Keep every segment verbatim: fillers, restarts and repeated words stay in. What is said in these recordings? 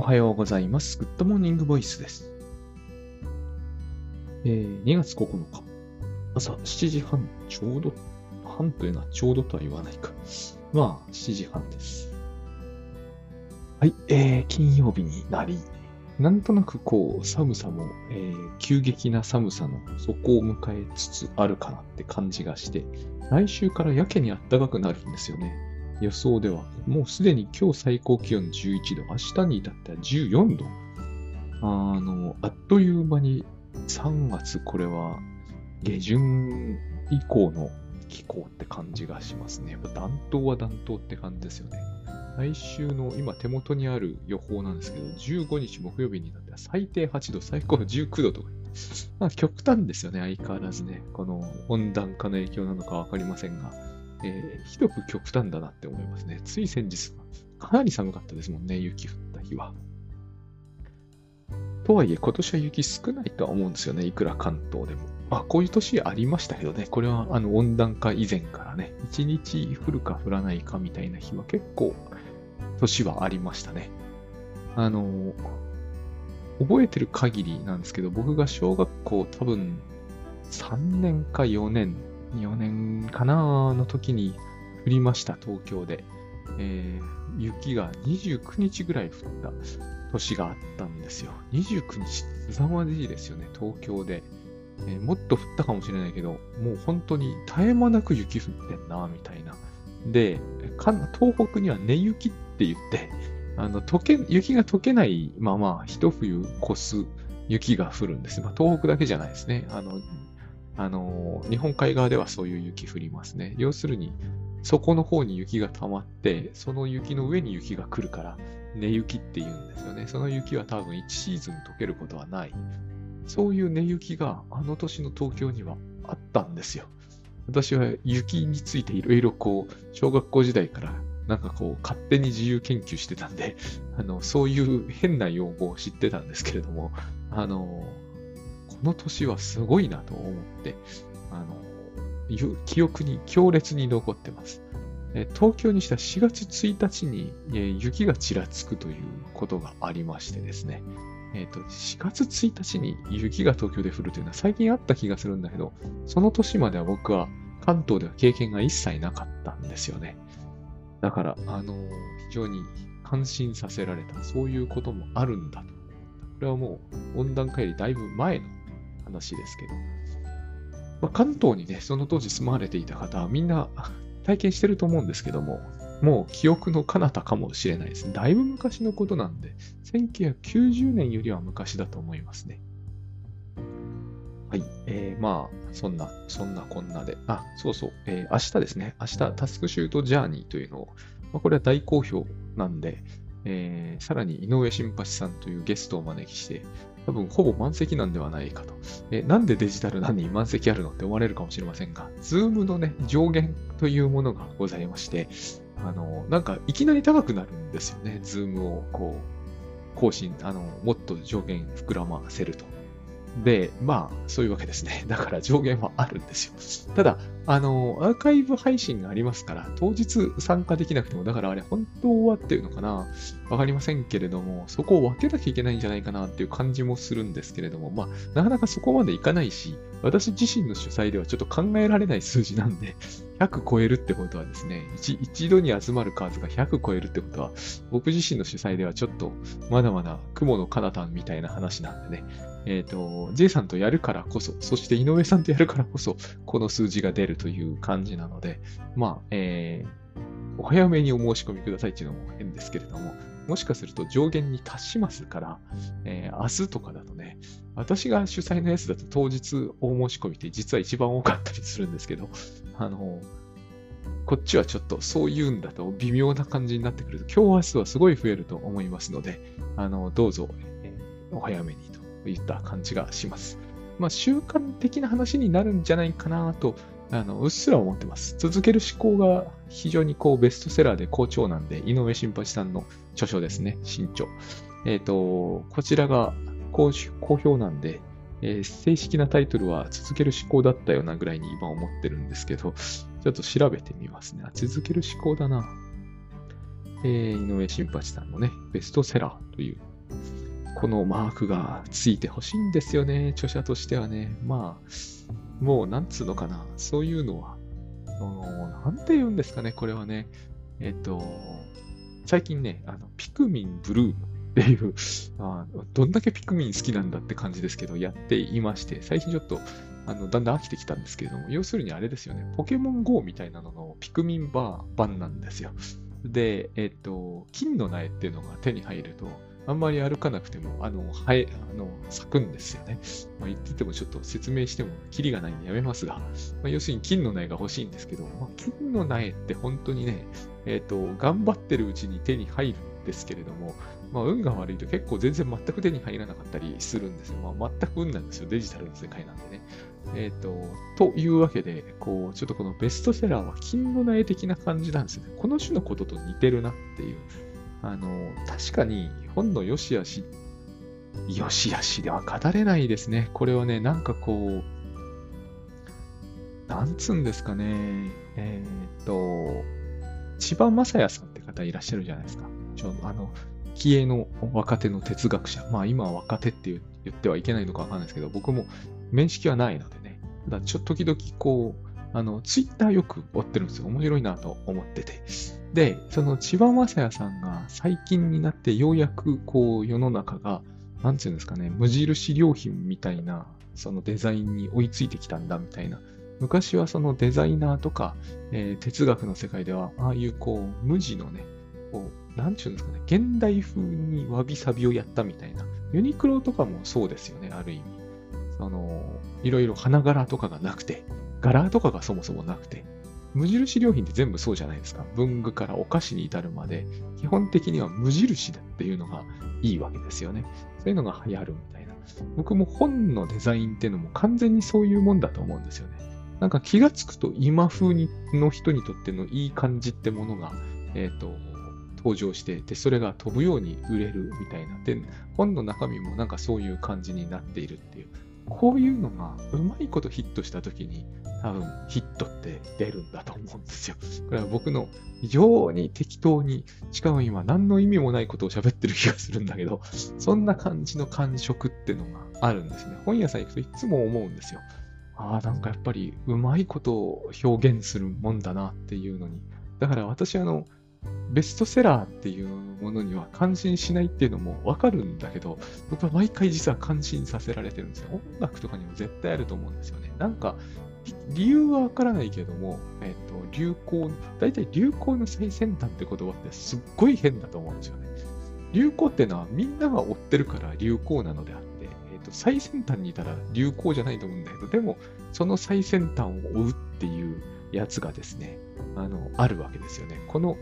おはようございます。グッドモーニングボイスです。えー、にがつここのか、朝しちじはんちょうど、半というのはちょうどとは言わないか。まあ、しちじはんです。はい、えー、金曜日になり、なんとなくこう、寒さも、えー、急激な寒さの底を迎えつつあるかなって感じがして、来週からやけに暖かくなるんですよね。予想では、もうすでに今日最高気温じゅういちど、明日に至ってはじゅうよんど。あの、あっという間にさんがつ、これは下旬以降の気候って感じがしますね。暖冬は暖冬って感じですよね。来週の今手元にある予報なんですけど、じゅうごにち木曜日になっては最低はちど、最高じゅうきゅうどとか。まあ極端ですよね、相変わらずね。この温暖化の影響なのかわかりませんが。えー、ひどく極端だなって思いますね。つい先日、かなり寒かったですもんね、雪降った日は。とはいえ、今年は雪少ないとは思うんですよね、いくら関東でも。まあ、こういう年ありましたけどね、これはあの温暖化以前からね、いちにち降るか降らないかみたいな日は結構、年はありましたね。あのー、覚えてる限りなんですけど、僕が小学校多分さんねんかよねん、よねんかなの時に降りました、東京で、えー、雪がにじゅうくにちぐらい降った年があったんですよ。にじゅうくにちって凄まじいですよね、東京で、えー、もっと降ったかもしれないけど、もう本当に絶え間なく雪降ってんなみたいな。で、東北には根雪って言って、あの溶け雪が溶けないまま一冬越す雪が降るんです、まあ、東北だけじゃないですね。あのあの日本海側ではそういう雪降りますね。要するに底の方に雪が溜まって、その雪の上に雪が来るから根雪っていうんですよね。その雪は多分いちシーズン溶けることはない。そういう根雪があの年の東京にはあったんですよ。私は雪についていろいろこう小学校時代からなんかこう勝手に自由研究してたんで、あのそういう変な用語を知ってたんですけれども、あのこの年はすごいなと思って、あの、記憶に強烈に残ってます。え東京にしたしがつついたちに、えー、雪がちらつくということがありましてですね、えーと、しがつついたちに雪が東京で降るというのは最近あった気がするんだけど、その年までは僕は関東では経験が一切なかったんですよね。だから、あの、非常に感心させられた、そういうこともあるんだと。これはもう温暖化よりだいぶ前の話ですけど、まあ、関東にね、その当時住まわれていた方はみんな体験してると思うんですけども、もう記憶の彼方かもしれないですね。だいぶ昔のことなんで、せんきゅうひゃくきゅうじゅうねんよりは昔だと思いますね。はい、えー、まあそんなそんなこんなで、あ、そうそう、えー、明日ですね、明日タスクシュートジャーニーというのを、まあ、これは大好評なんで、えー、さらに井上新八さんというゲストをお招きして。多分ほぼ満席なんではないかと。え、なんでデジタルなのに満席あるのって思われるかもしれませんが、Zoom のね、上限というものがございまして、あの、なんかいきなり高くなるんですよね。Zoom をこう、更新、あの、もっと上限膨らませると。で、まあ、そういうわけですね。だから上限はあるんですよ。ただ、あの、アーカイブ配信がありますから、当日参加できなくても、だからあれ、本当はっていうのかな、わかりませんけれども、そこを分けなきゃいけないんじゃないかなっていう感じもするんですけれども、まあ、なかなかそこまでいかないし、私自身の主催ではちょっと考えられない数字なんで、ひゃく超えるってことはですね、一, 一度に集まる数がひゃく超えるってことは、僕自身の主催ではちょっと、まだまだ雲の彼方みたいな話なんでね、えっと、J さんとやるからこそ、そして井上さんとやるからこそ、この数字が出るという感じなので、まあ、えー、お早めにお申し込みくださいっていうのも変ですけれども、もしかすると上限に達しますから、えー、明日とかだとね、私が主催のやつだと当日お申し込みって実は一番多かったりするんですけど、あの、こっちはちょっとそういうんだと微妙な感じになってくると、今日明日はすごい増えると思いますので、あの、どうぞ、えー、お早めにといった感じがします。まあ、習慣的な話になるんじゃないかなと、あのうっすら思ってます。続ける思考が非常にこうベストセラーで好調なんで、井上新八さんの著書ですね、新著。えっと、こちらが好評なんで、えー、正式なタイトルは続ける思考だったようなぐらいに今思ってるんですけど、ちょっと調べてみますね。続ける思考だな。えー、井上新八さんのね、ベストセラーというこのマークがついてほしいんですよね、著者としてはね。まあ、もうなんつうのかな、そういうのは、なんて言うんですかね、これはね。えっと、最近ね、あのピクミンブルーっていう、まあ、どんだけピクミン好きなんだって感じですけど、やっていまして、最近ちょっとあのだんだん飽きてきたんですけれども、要するにあれですよね、ポケモン ゴー みたいなののピクミンバー版なんですよ。で、えっと、金の苗っていうのが手に入ると、あんまり歩かなくても、あの、生え、あの、咲くんですよね。まあ、言っててもちょっと説明してもキリがないんでやめますが、まあ、要するに金の苗が欲しいんですけど、まあ、金の苗って本当にね、えっと、頑張ってるうちに手に入るんですけれども、まあ、運が悪いと結構全然全く手に入らなかったりするんですよ。まあ、全く運なんですよ。デジタルの世界なんでね。えっと、というわけで、こう、ちょっとこのベストセラーは金の苗的な感じなんですよね。この種のことと似てるなっていう。あの確かに本の良し悪し、良し悪しでは語れないですね。これはね、なんかこう、なんつうんですかね、えー、っと、千葉雅也さんって方いらっしゃるじゃないですか。ちょあの気鋭の若手の哲学者。まあ今は若手って言ってはいけないのかわかんないですけど、僕も面識はないのでね。ただちょっと時々こう、あのツイッターよく追ってるんですよ。面白いなと思ってて。で、その千葉雅也さんが最近になってようやくこう世の中が、なんていうんですかね、無印良品みたいな、そのデザインに追いついてきたんだみたいな。昔はそのデザイナーとか、えー、哲学の世界では、ああいうこう無地のね、こうなんていうんですかね、現代風にわびさびをやったみたいな。ユニクロとかもそうですよね、ある意味。その、いろいろ花柄とかがなくて、柄とかがそもそもなくて、無印良品って全部そうじゃないですか。文具からお菓子に至るまで、基本的には無印だっていうのがいいわけですよね。そういうのが流行るみたいな。僕も本のデザインっていうのも完全にそういうもんだと思うんですよね。なんか気がつくと今風にの人にとってのいい感じってものが、えっと、登場して、で、それが飛ぶように売れるみたいな。で、本の中身もなんかそういう感じになっているっていう。こういうのがうまいことヒットしたときに、多分ヒットって出るんだと思うんですよ。これは僕の非常に適当に、しかも今何の意味もないことを喋ってる気がするんだけど、そんな感じの感触ってのがあるんですね。本屋さん行くといつも思うんですよ。ああ、なんかやっぱりうまいことを表現するもんだなっていうのに。だから私あの、ベストセラーっていうものには感心しないっていうのもわかるんだけど、僕は毎回実は感心させられてるんですよ。音楽とかにも絶対あると思うんですよね。なんか理由はわからないけども、えっと、流行、大体流行の最先端って言葉ってすっごい変だと思うんですよね。流行ってのはみんなが追ってるから流行なのであって、えっと、最先端にいたら流行じゃないと思うんだけど、でもその最先端を追うっていうやつがですね、あの、あるわけですよね。この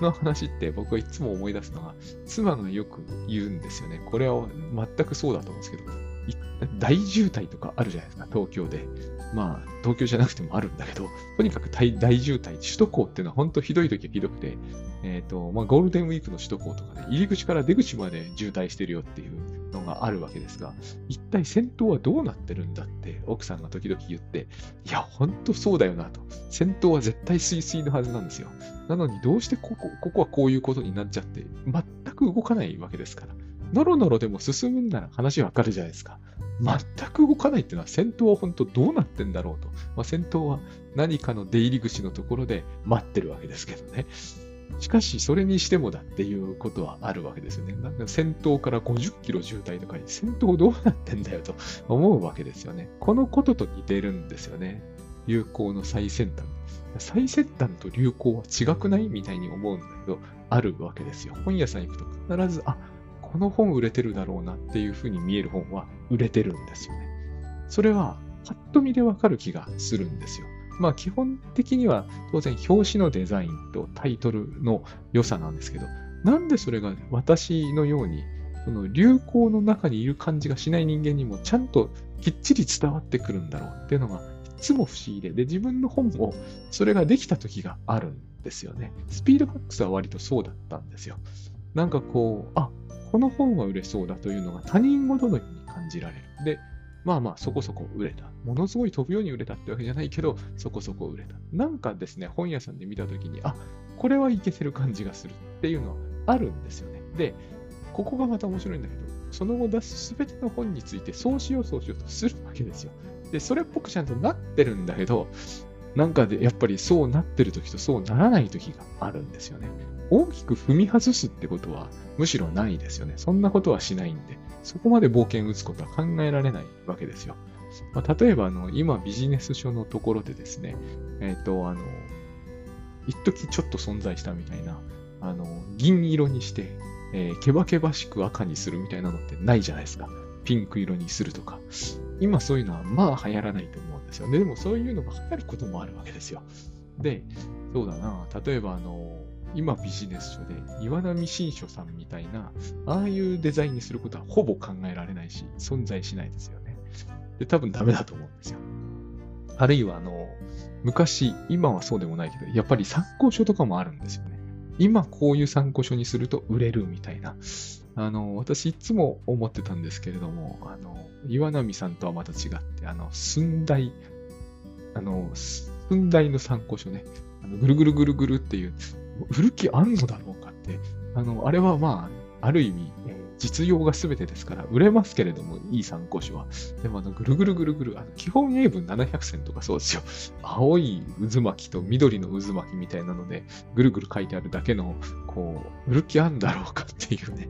この話って僕はいつも思い出すのが、妻がよく言うんですよね。これは全くそうだと思うんですけど、大渋滞とかあるじゃないですか、東京で。まあ、東京じゃなくてもあるんだけど、とにかく 大, 大渋滞、首都高っていうのは本当ひどい時はひどくて、えっと、まあ、ゴールデンウィークの首都高とかね、入り口から出口まで渋滞してるよっていうのがあるわけですが、一体先頭はどうなってるんだって奥さんが時々言って、いや、本当そうだよなと。先頭は絶対スイスイのはずなんですよ。なのにどうしてここ、ここはこういうことになっちゃって、全く動かないわけですから。ノロノロでも進むんなら話わかるじゃないですか。全く動かないっていうのは、戦闘は本当どうなってんだろうと。まあ、戦闘は何かの出入り口のところで待ってるわけですけどね。しかし、それにしてもだっていうことはあるわけですよね。なんか戦闘からごじゅっキロ渋滞とかに、戦闘どうなってんだよと思うわけですよね。このことと似てるんですよね。流行の最先端。最先端と流行は違くないみたいに思うんだけど、あるわけですよ。本屋さん行くと必ず、あ、この本売れてるだろうなっていう風に見える本は売れてるんですよね。それはパッと見でわかる気がするんですよ。まあ基本的には当然表紙のデザインとタイトルの良さなんですけど、なんでそれが私のようにその流行の中にいる感じがしない人間にもちゃんときっちり伝わってくるんだろうっていうのがいつも不思議で、で自分の本をそれができた時があるんですよね。スピードファックスは割とそうだったんですよ。なんかこう、あ、この本は売れそうだというのが他人ごとのように感じられる。で、まあまあそこそこ売れた。ものすごい飛ぶように売れたってわけじゃないけど、そこそこ売れた。なんかですね、本屋さんで見たときに、あ、これはいけてる感じがするっていうのはあるんですよね。で、ここがまた面白いんだけど、その後出す全ての本についてそうしようそうしようとするわけですよ。で、それっぽくちゃんとなってるんだけど、なんかでやっぱりそうなってる時とそうならない時があるんですよね。大きく踏み外すってことはむしろないですよね。そんなことはしないんで、そこまで冒険打つことは考えられないわけですよ。まあ、例えばあの今ビジネス書のところでですね、えっとあの一時ちょっと存在したみたいな、あの銀色にして、えー、ケバケバしく赤にするみたいなのってないじゃないですか。ピンク色にするとか、今そういうのはまあ流行らないと思うんですよね。でもそういうのが流行ることもあるわけですよ。で、そうだな、例えばあの今ビジネス書で岩波新書さんみたいな、ああいうデザインにすることはほぼ考えられないし存在しないですよね。で、多分ダメだと思うんですよ。あるいはあの昔、今はそうでもないけど、やっぱり参考書とかもあるんですよね。今こういう参考書にすると売れるみたいな。あの私いつも思ってたんですけれども、あの岩波さんとはまた違って、あの寸大、あの寸大の参考書ね、あのぐるぐるぐるぐるっていう、売る気あんのだろうかって、あのあれはまあある意味実用が全てですから売れますけれども、いい参考書は。でもあのぐるぐるぐるぐる、あの基本英文ななひゃくせんとかそうですよ。青い渦巻きと緑の渦巻きみたいなのでぐるぐる書いてあるだけの、こう売る気あんだろうかっていうね、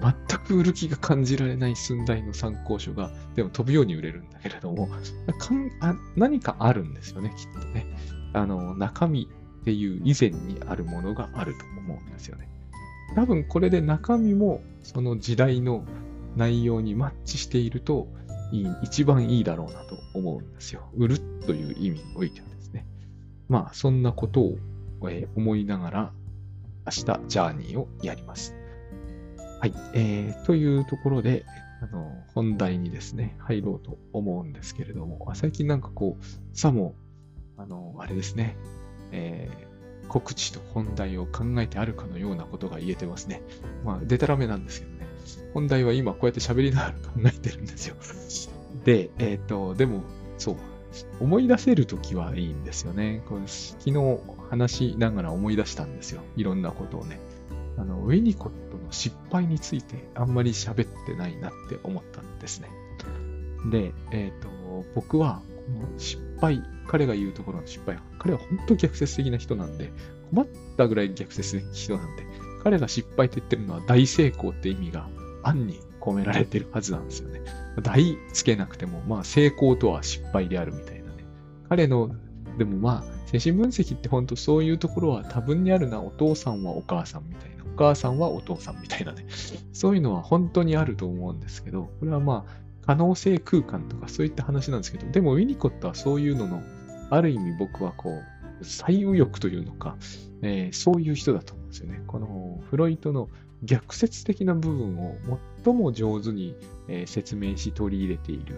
全く売る気が感じられない寸大の参考書がでも飛ぶように売れるんだけれども、かんあ何かあるんですよね、きっとね。あの中身っていう以前にあるものがあると思うんですよね。多分これで中身もその時代の内容にマッチしているといい、一番いいだろうなと思うんですよ。売るという意味においてはですね。まあそんなことを思いながら明日ジャーニーをやります。はい、えー、というところであの本題にですね入ろうと思うんですけれども、最近なんかこうさもあのあれですね。えー告知と本題を考えてあるかのようなことが言えてますね。まあ、でたらめなんですけどね。本題は今こうやって喋りながら考えてるんですよ。で、えっと、でも、そう、思い出せるときはいいんですよね。これ昨日話しながら思い出したんですよ。いろんなことをね。あの、ウィニコットの失敗についてあんまり喋ってないなって思ったんですね。で、えっと、僕はこの失敗、彼が言うところの失敗、彼は本当に逆説的な人なんで、困ったぐらい逆説的な人なんで、彼が失敗って言ってるのは大成功って意味が暗に込められてるはずなんですよね。大つけなくても、まあ成功とは失敗であるみたいなね。彼の、でもまあ精神分析って本当そういうところは多分にあるな。お父さんはお母さんみたいな、お母さんはお父さんみたいなね。そういうのは本当にあると思うんですけど、これはまあ可能性空間とかそういった話なんですけど、でもウィニコットはそういうのの、ある意味僕はこう、最右翼というのか、えー、そういう人だと思うんですよね。このフロイトの逆説的な部分を最も上手に、えー、説明し取り入れている、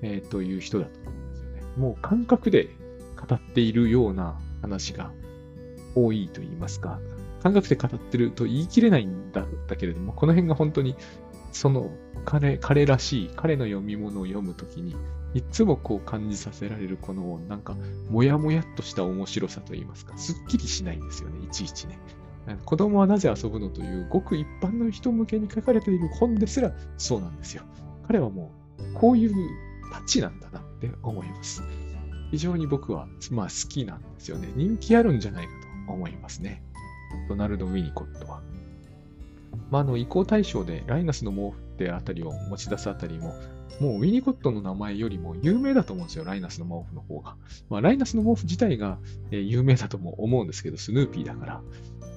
えー、という人だと思うんですよね。もう感覚で語っているような話が多いと言いますか、感覚で語ってると言い切れないんだったけれども、この辺が本当にその彼、彼らしい、彼の読み物を読むときに、いつもこう感じさせられる、このなんか、もやもやっとした面白さといいますか、すっきりしないんですよね、いちいちね。子供はなぜ遊ぶのという、ごく一般の人向けに書かれている本ですら、そうなんですよ。彼はもう、こういうタッチなんだなって思います。非常に僕は、まあ好きなんですよね。人気あるんじゃないかと思いますね。ドナルド・ウィニコットは。まあ、あの移行対象でライナスの毛布ってあたりを持ち出すあたりも、もうウィニコットの名前よりも有名だと思うんですよ、ライナスの毛布の方が。まあ、ライナスの毛布自体が有名だとも思うんですけど、スヌーピーだから。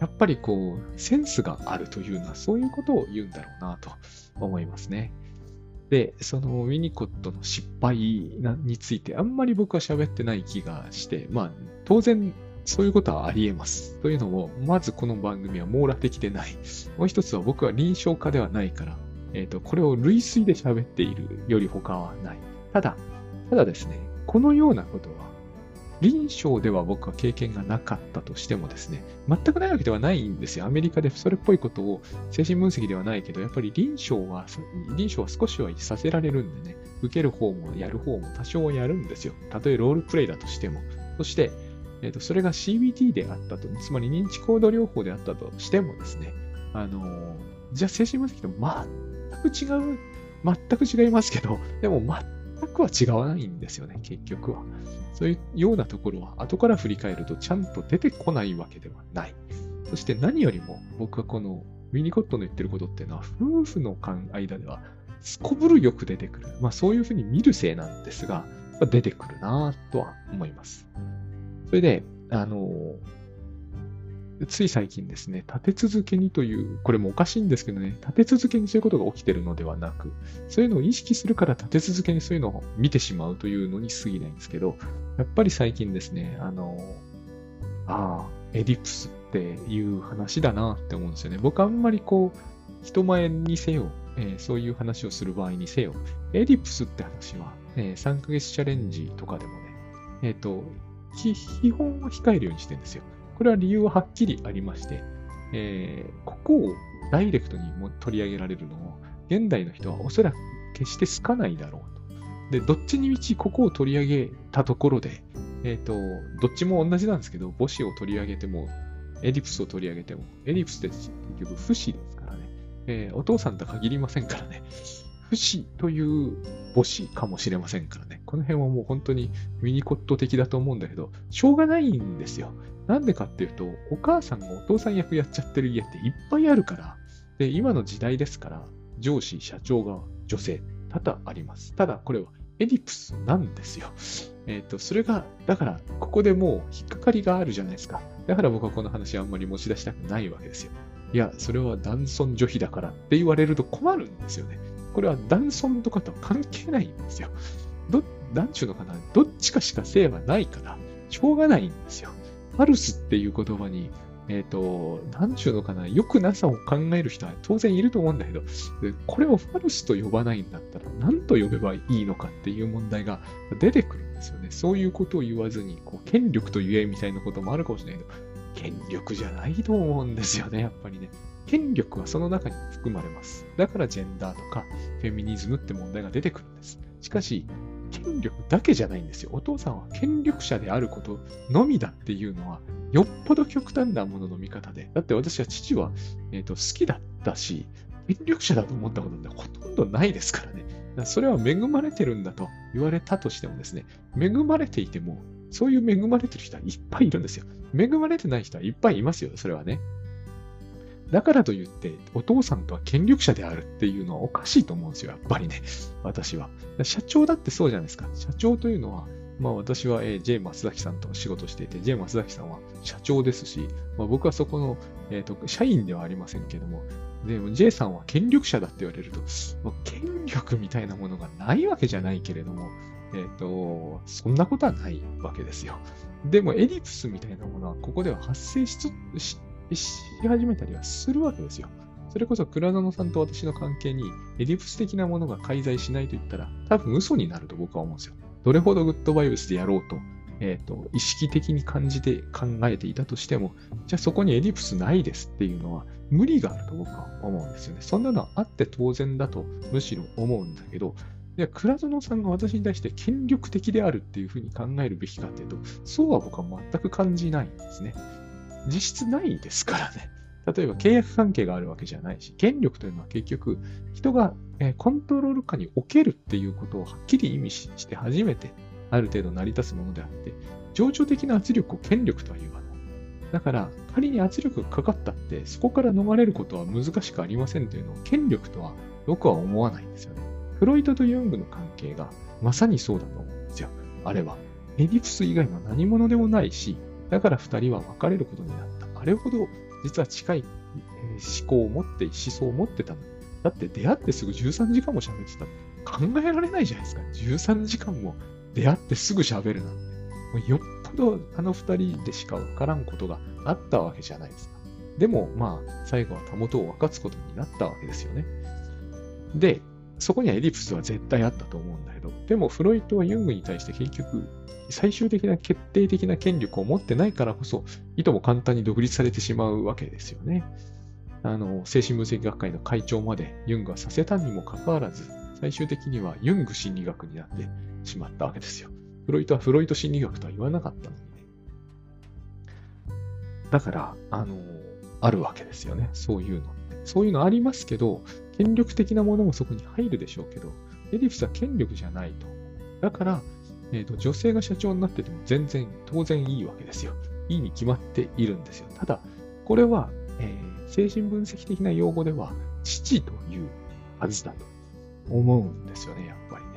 やっぱりこう、センスがあるというのは、そういうことを言うんだろうなと思いますね。で、そのウィニコットの失敗について、あんまり僕は喋ってない気がして、まあ、当然、そういうことはあり得ます。というのも、まずこの番組は網羅的でない。もう一つは僕は臨床家ではないから、えっと、これを類推で喋っているより他はない。ただ、ただですね、このようなことは、臨床では僕は経験がなかったとしてもですね、全くないわけではないんですよ。アメリカでそれっぽいことを精神分析ではないけど、やっぱり臨床は、臨床は少しはさせられるんでね、受ける方もやる方も多少やるんですよ。たとえロールプレイだとしても。そして、えー、とそれが シービーティー であったと、つまり認知行動療法であったとしてもですね、あのー、じゃあ精神分析とく違う、全く違いますけど、でも全くは違わないんですよね、結局は。そういうようなところは後から振り返るとちゃんと出てこないわけではない。そして何よりも僕はこのウィニコットの言ってることっていうのは、夫婦の間ではすこぶるよく出てくる、まあ、そういうふうに見るせいなんですが、出てくるなとは思います。それであのつい最近ですね、立て続けにという、これもおかしいんですけどね、立て続けにそういうことが起きてるのではなく、そういうのを意識するから立て続けにそういうのを見てしまうというのに過ぎないんですけど、やっぱり最近ですね、あの、ああ、エディプスっていう話だなって思うんですよね。僕あんまりこう、人前にせよ、えー、そういう話をする場合にせよ、エディプスって話は、えー、さんかげつチャレンジとかでもね、えっと、基本は控えるようにしてるんですよ。これは理由ははっきりありまして、えー、ここをダイレクトにも取り上げられるのを現代の人はおそらく決して好かないだろうと。で、どっちにみちここを取り上げたところで、えっと、どっちも同じなんですけど、母子を取り上げても、エディプスを取り上げても、エディプスって結局不死ですからね、えー、お父さんとは限りませんからね、不死という母子かもしれませんからね。この辺はもう本当にウィニコット的だと思うんだけど、しょうがないんですよ。なんでかっていうと、お母さんがお父さん役やっちゃってる家っていっぱいあるから、で、今の時代ですから、上司、社長が女性、多々あります。ただ、これはエディプスなんですよ。えっと、それが、だから、ここでもう引っかかりがあるじゃないですか。だから僕はこの話あんまり持ち出したくないわけですよ。いや、それは男尊女卑だからって言われると困るんですよね。これは男尊とかとは関係ないんですよ。ど、なんちゅうのかな、どっちかしか性はないから、しょうがないんですよ。パルスっていう言葉に、えっと、なんちゅうのかな、良くなさを考える人は当然いると思うんだけど、これをファルスと呼ばないんだったら、何と呼べばいいのかっていう問題が出てくるんですよね。そういうことを言わずに、こう権力と言えみたいなこともあるかもしれないけど、権力じゃないと思うんですよね、やっぱりね。権力はその中に含まれます。だからジェンダーとかフェミニズムって問題が出てくるんです。しかし、権力だけじゃないんですよ。お父さんは権力者であることのみだっていうのはよっぽど極端なものの見方で、だって私は父は、えーと、好きだったし権力者だと思ったことってほとんどないですからね。だからそれは恵まれてるんだと言われたとしてもですね、恵まれていてもそういう恵まれてる人はいっぱいいるんですよ。恵まれてない人はいっぱいいますよ、それはね。だからといってお父さんとは権力者であるっていうのはおかしいと思うんですよ、やっぱりね。私は社長だってそうじゃないですか。社長というのは、まあ、私は ジェイ 松崎さんと仕事していて、 ジェイ 松崎さんは社長ですし、まあ、僕はそこの、えーと、社員ではありませんけども、でも ジェイ さんは権力者だって言われると、まあ、権力みたいなものがないわけじゃないけれども、えーと、そんなことはないわけですよ。でもエディプスみたいなものはここでは発生しつつし始めたりはするわけですよ。それこそ倉園さんと私の関係にエディプス的なものが介在しないと言ったら多分嘘になると僕は思うんですよ。どれほどグッドバイブスでやろうと、えーと、意識的に感じて考えていたとしても、じゃあそこにエディプスないですっていうのは無理があると僕は思うんですよね。そんなのはあって当然だとむしろ思うんだけど、いや、倉園さんが私に対して権力的であるっていうふうに考えるべきかっていうと、そうは僕は全く感じないんですね。実質ないですからね。例えば契約関係があるわけじゃないし、権力というのは結局人がコントロール下に置けるっていうことをはっきり意味して初めてある程度成り立つものであって、情緒的な圧力を権力とは言わない。だから仮に圧力がかかったってそこから逃れることは難しくありませんというのを権力とは僕は思わないんですよね。フロイトとユングの関係がまさにそうだと思うんですよ。あれはエディプス以外の何者でもないし、だから二人は別れることになった。あれほど実は近い思考を持って、思想を持ってたのに。だって出会ってすぐじゅうさんじかんも喋ってた。考えられないじゃないですか。じゅうさんじかんも出会ってすぐ喋るなんて。もうよっぽどあの二人でしか分からんことがあったわけじゃないですか。でもまあ、最後はたもとを分かつことになったわけですよね。で、そこにはエディプスは絶対あったと思うんだけど、でもフロイトはユングに対して結局最終的な決定的な権力を持ってないからこそ、いとも簡単に独立されてしまうわけですよね。あの精神分析学会の会長までユングはさせたにもかかわらず、最終的にはユング心理学になってしまったわけですよ。フロイトはフロイト心理学とは言わなかったのにね。だからあのあるわけですよね。そういうのそういうのありますけど、権力的なものもそこに入るでしょうけど、エディフィスは権力じゃないと。だから、えーと、女性が社長になってても全然当然いいわけですよ。いいに決まっているんですよ。ただこれは、えー、精神分析的な用語では父というはずだと思うんですよね、やっぱりね。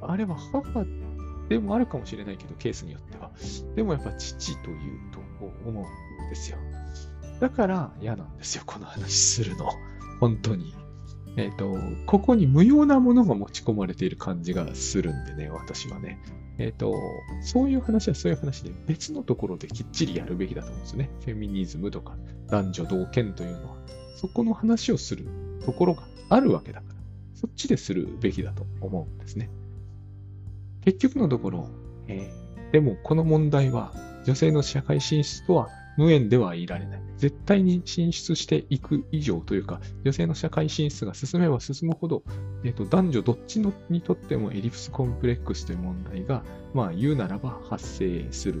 あれは母でもあるかもしれないけど、ケースによっては。でもやっぱ父というと思うんですよ。だから嫌なんですよ、この話するの。本当に。えっと、ここに無用なものが持ち込まれている感じがするんでね、私はね。えっと、そういう話はそういう話で、別のところできっちりやるべきだと思うんですよね。フェミニズムとか男女同権というのは、そこの話をするところがあるわけだから、そっちでするべきだと思うんですね。結局のところ、えー、でもこの問題は女性の社会進出とは無縁ではいられない。絶対に進出していく以上というか、女性の社会進出が進めば進むほど、えーと、男女どっちのにとってもエディプスコンプレックスという問題が、まあ言うならば発生する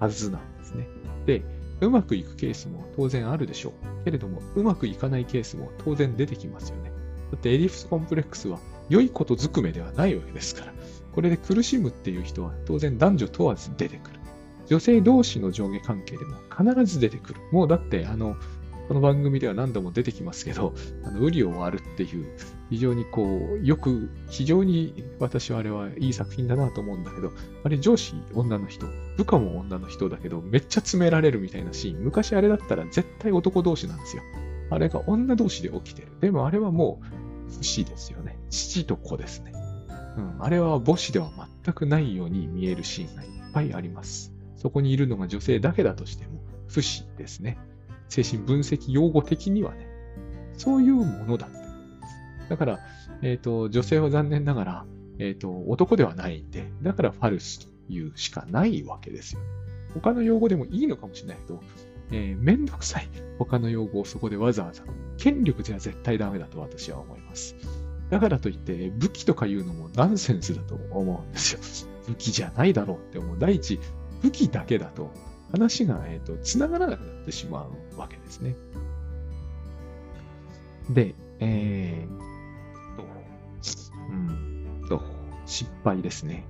はずなんですね。で、うまくいくケースも当然あるでしょう。けれども、うまくいかないケースも当然出てきますよね。だってエディプスコンプレックスは良いことずくめではないわけですから、これで苦しむっていう人は当然男女問わず出てくる。女性同士の上下関係でも必ず出てくる。もうだってあのこの番組では何度も出てきますけど、あのウリを割るっていう非常にこうよく非常に私はあれはいい作品だなと思うんだけど、あれ上司女の人、部下も女の人だけどめっちゃ詰められるみたいなシーン、昔あれだったら絶対男同士なんですよ。あれが女同士で起きてる。でもあれはもう父ですよね。父と子ですね。うん、あれは母子では全くないように見えるシーンがいっぱいあります。そこにいるのが女性だけだとしても不死ですね。精神分析用語的にはね、そういうものだってことです。だから、えーと、女性は残念ながら、えーと、男ではないんで、だからファルスというしかないわけですよね。他の用語でもいいのかもしれないけど、えー、めんどくさい他の用語をそこでわざわざ、権力じゃ絶対ダメだと私は思います。だからといって武器とかいうのもナンセンスだと思うんですよ。武器じゃないだろうって思う。第一、武器だけだと話が、えーと、繋がらなくなってしまうわけですね。で、えーうん、と失敗ですね。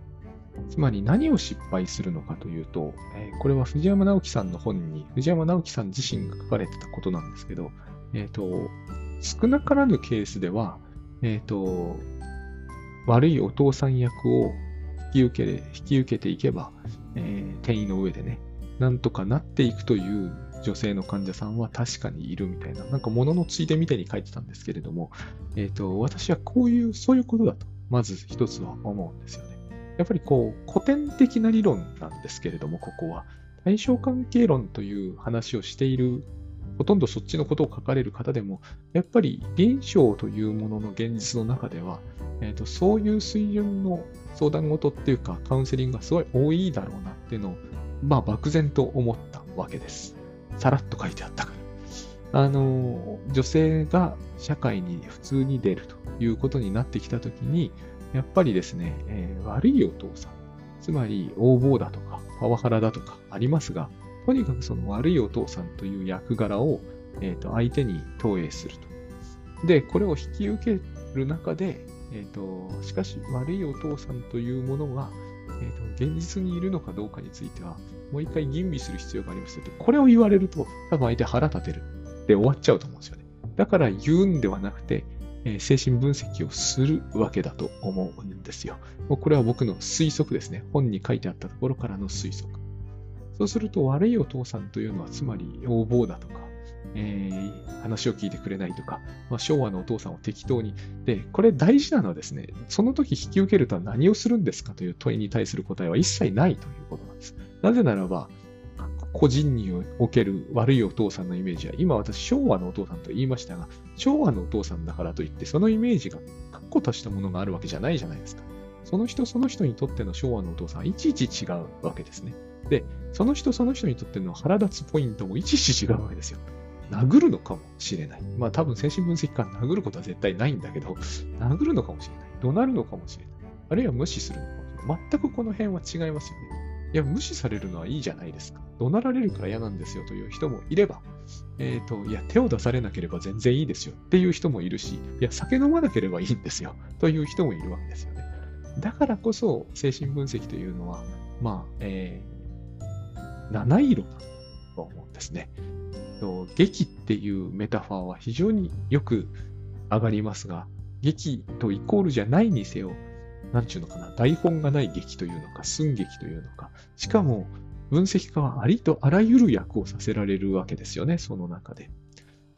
つまり何を失敗するのかというと、えー、これは藤山直樹さんの本に、藤山直樹さん自身が書かれてたことなんですけど、えーと、少なからぬケースでは、えーと、悪いお父さん役を引き受け、引き受けていけば、えー、転移の上でね、なんとかなっていくという女性の患者さんは確かにいるみたいな、なんか物のついでみたいに書いてたんですけれども、えーと、私はこういう、そういうことだと、まず一つは思うんですよね。やっぱりこう、古典的な理論なんですけれども、ここは。対象関係論という話をしているほとんどそっちのことを書かれる方でも、やっぱり臨床というものの現実の中では、えーと、そういう水準の相談事っていうか、カウンセリングがすごい多いだろうなっていうのを、まあ、漠然と思ったわけです。さらっと書いてあったから。あの、女性が社会に普通に出るということになってきたときに、やっぱりですね、えー、悪いお父さん、つまり横暴だとか、パワハラだとかありますが、とにかくその悪いお父さんという役柄を、えーと、相手に投影すると。で、これを引き受ける中で、えーと、しかし悪いお父さんというものが、えーと、現実にいるのかどうかについては、もう一回吟味する必要がありますと。これを言われると、多分相手腹立てる。で、終わっちゃうと思うんですよね。だから言うんではなくて、えー、精神分析をするわけだと思うんですよ。もうこれは僕の推測ですね。本に書いてあったところからの推測。そうすると悪いお父さんというのはつまり横暴だとか、えー、話を聞いてくれないとか、まあ、昭和のお父さんを適当に。で、これ大事なのはですね、その時引き受けるとは何をするんですかという問いに対する答えは一切ないということなんです。なぜならば、個人における悪いお父さんのイメージは、今私昭和のお父さんと言いましたが、昭和のお父さんだからといってそのイメージが確固たしたものがあるわけじゃないじゃないですか。その人その人にとっての昭和のお父さんはいちいち違うわけですね。で、その人その人にとっての腹立つポイントもいちいち違うわけですよ。殴るのかもしれない。まあ多分精神分析官殴ることは絶対ないんだけど、殴るのかもしれない。怒鳴るのかもしれない。あるいは無視するのかもしれない。全くこの辺は違いますよね。いや、無視されるのはいいじゃないですか。怒鳴られるから嫌なんですよという人もいれば、えーと、いや手を出されなければ全然いいですよっていう人もいるし、いや酒飲まなければいいんですよという人もいるわけですよね。だからこそ精神分析というのは、まあ、えー、七色だと思うんですね。劇っていうメタファーは非常によく上がりますが、劇とイコールじゃないにせよ、なんちゅうのかな、台本がない劇というのか、寸劇というのか、しかも分析家はありとあらゆる役をさせられるわけですよね、その中で。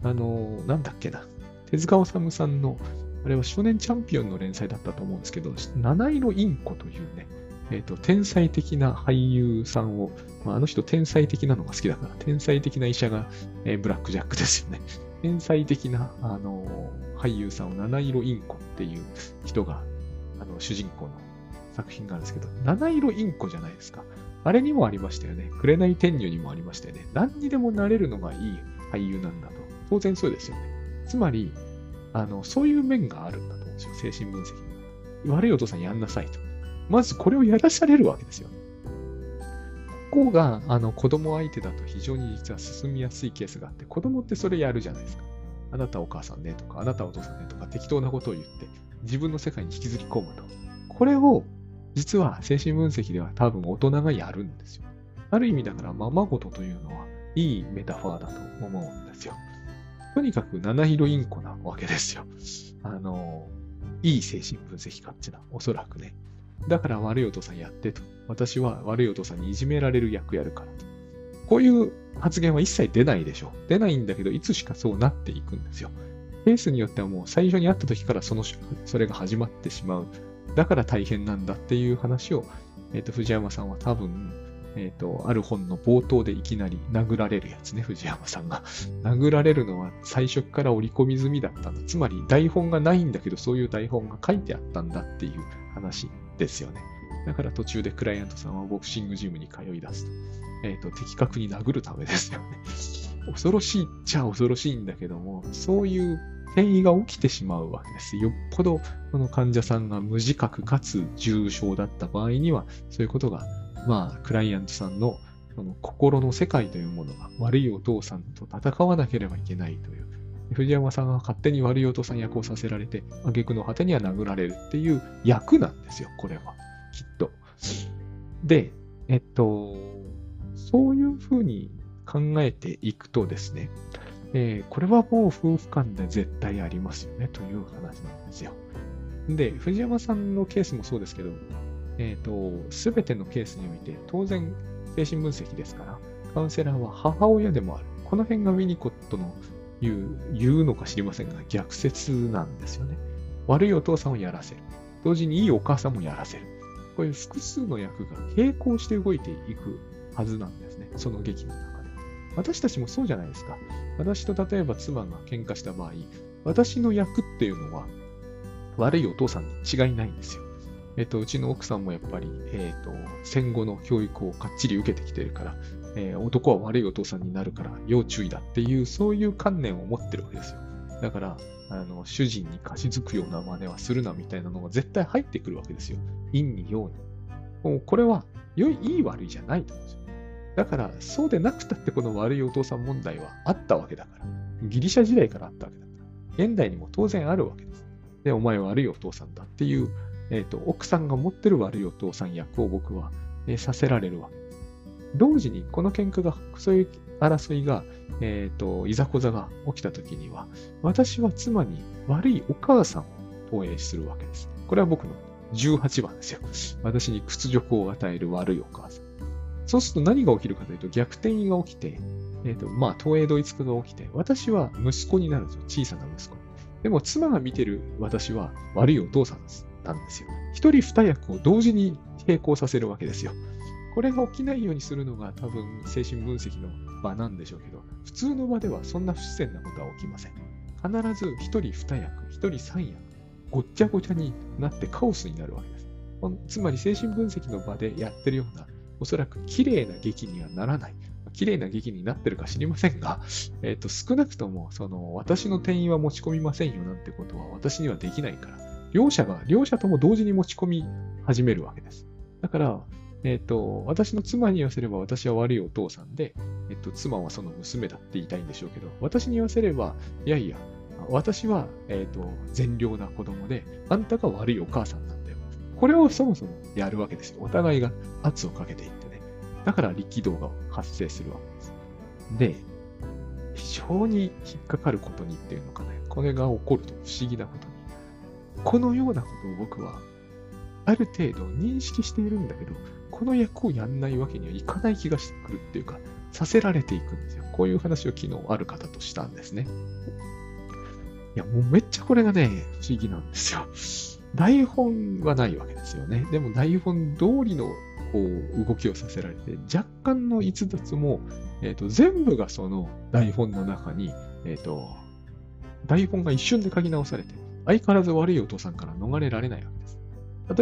あの、なんだっけな、手塚治虫さんの、あれは少年チャンピオンの連載だったと思うんですけど、七色インコというね、えーと、天才的な俳優さんを、まあ、あの人天才的なのが好きだから、天才的な医者が、えー、ブラックジャックですよね。天才的な、あのー、俳優さんを七色インコっていう人が、あの主人公の作品があるんですけど、七色インコじゃないですか。あれにもありましたよね。紅天女にもありましたよね。何にでもなれるのがいい俳優なんだと。当然そうですよね。つまり、あのそういう面があるんだと思うんですよ、精神分析に。悪いお父さんやんなさいと。まずこれをやらされるわけですよ。ここがあの子供相手だと非常に実は進みやすいケースがあって、子供ってそれやるじゃないですか。あなたお母さんねとか、あなたお父さんねとか適当なことを言って自分の世界に引きずり込むと。これを実は精神分析では多分大人がやるんですよ。ある意味だからままごとというのはいいメタファーだと思うんですよ。とにかく七色インコなわけですよ。あの、いい精神分析家っていうのはおそらくね。だから悪いお父さんやってと。私は悪いお父さんにいじめられる役やるからと。こういう発言は一切出ないでしょ。出ないんだけど、いつしかそうなっていくんですよ。ケースによってはもう最初に会った時からその、それが始まってしまう。だから大変なんだっていう話を、えっと、藤山さんは多分、えっと、ある本の冒頭でいきなり殴られるやつね、藤山さんが。殴られるのは最初から織り込み済みだったんだ。つまり台本がないんだけど、そういう台本が書いてあったんだっていう話ですよね。だから途中でクライアントさんはボクシングジムに通い出すと。えっと、的確に殴るためですよね。恐ろしいっちゃ恐ろしいんだけども、そういう変異が起きてしまうわけです。よっぽどこの患者さんが無自覚かつ重症だった場合には、そういうことが、まあ、クライアントさんのその心の世界というものが悪いお父さんと戦わなければいけないという。藤山さんが勝手に悪いお父さん役をさせられて、挙句の果てには殴られるっていう役なんですよ、これは。きっと。で、えっと、そういうふうに考えていくとですね、えー、これはもう夫婦間で絶対ありますよね、という話なんですよ。で、藤山さんのケースもそうですけど、えーと、すべてのケースにおいて、当然、精神分析ですから、カウンセラーは母親でもある。この辺がウィニコットの言う、言うのか知りませんが、逆説なんですよね。悪いお父さんをやらせる。同時にいいお母さんもやらせる。こういう複数の役が並行して動いていくはずなんですね、その劇の中で。私たちもそうじゃないですか。私と例えば妻が喧嘩した場合、私の役っていうのは悪いお父さんに違いないんですよ。えっと、うちの奥さんもやっぱり、えっと、戦後の教育をかっちり受けてきてるから、えー、男は悪いお父さんになるから要注意だっていう、そういう観念を持ってるわけですよ。だから、あの、主人に貸し付くような真似はするなみたいなのが絶対入ってくるわけですよ。陰に陽に。もうこれは良い、いい悪いじゃないと思うんですよ。だから、そうでなくたってこの悪いお父さん問題はあったわけだから。ギリシャ時代からあったわけだから。現代にも当然あるわけです。で、お前は悪いお父さんだっていう、えっと、奥さんが持ってる悪いお父さん役を僕は、えー、させられるわけです。同時に、この喧嘩が、そういう争いが、えっと、いざこざが起きたときには、私は妻に悪いお母さんを投影するわけです。これは僕のじゅうはちばんですよ。私に屈辱を与える悪いお母さん。そうすると何が起きるかというと、逆転が起きて、えっと、まあ、東映ドイツ化が起きて、私は息子になるんですよ。小さな息子に。でも、妻が見てる私は悪いお父さんです。なんですよ。一人二役を同時に並行させるわけですよ。これが起きないようにするのが多分精神分析の場なんでしょうけど、普通の場ではそんな不自然なことは起きません。必ず一人二役、一人三役、ごっちゃごちゃになってカオスになるわけです。つまり精神分析の場でやってるような、おそらく綺麗な劇にはならない。綺麗な劇になってるか知りませんが、えっと、少なくともその私の店員は持ち込みませんよなんてことは私にはできないから、両者が、両者とも同時に持ち込み始めるわけです。だから、えっと、私の妻に言わせれば私は悪いお父さんで、えっと、妻はその娘だって言いたいんでしょうけど、私に言わせれば、いやいや、私は、えっと、善良な子供で、あんたが悪いお母さんなんだよ。これをそもそもやるわけですよ。お互いが圧をかけていってね。だから力道が発生するわけです。で、非常に引っかかることにっていうのかね、これが起こると不思議なことに。このようなことを僕は、ある程度認識しているんだけど、この役をやんないわけにはいかない気がしてくるっていうか、させられていくんですよ。こういう話を昨日ある方としたんですね。いや、もうめっちゃこれがね、不思議なんですよ。台本はないわけですよね。でも台本通りのこう動きをさせられて、若干の逸脱も、えーと、全部がその台本の中に、えーと、台本が一瞬で書き直されて、相変わらず悪いお父さんから逃れられないわけです。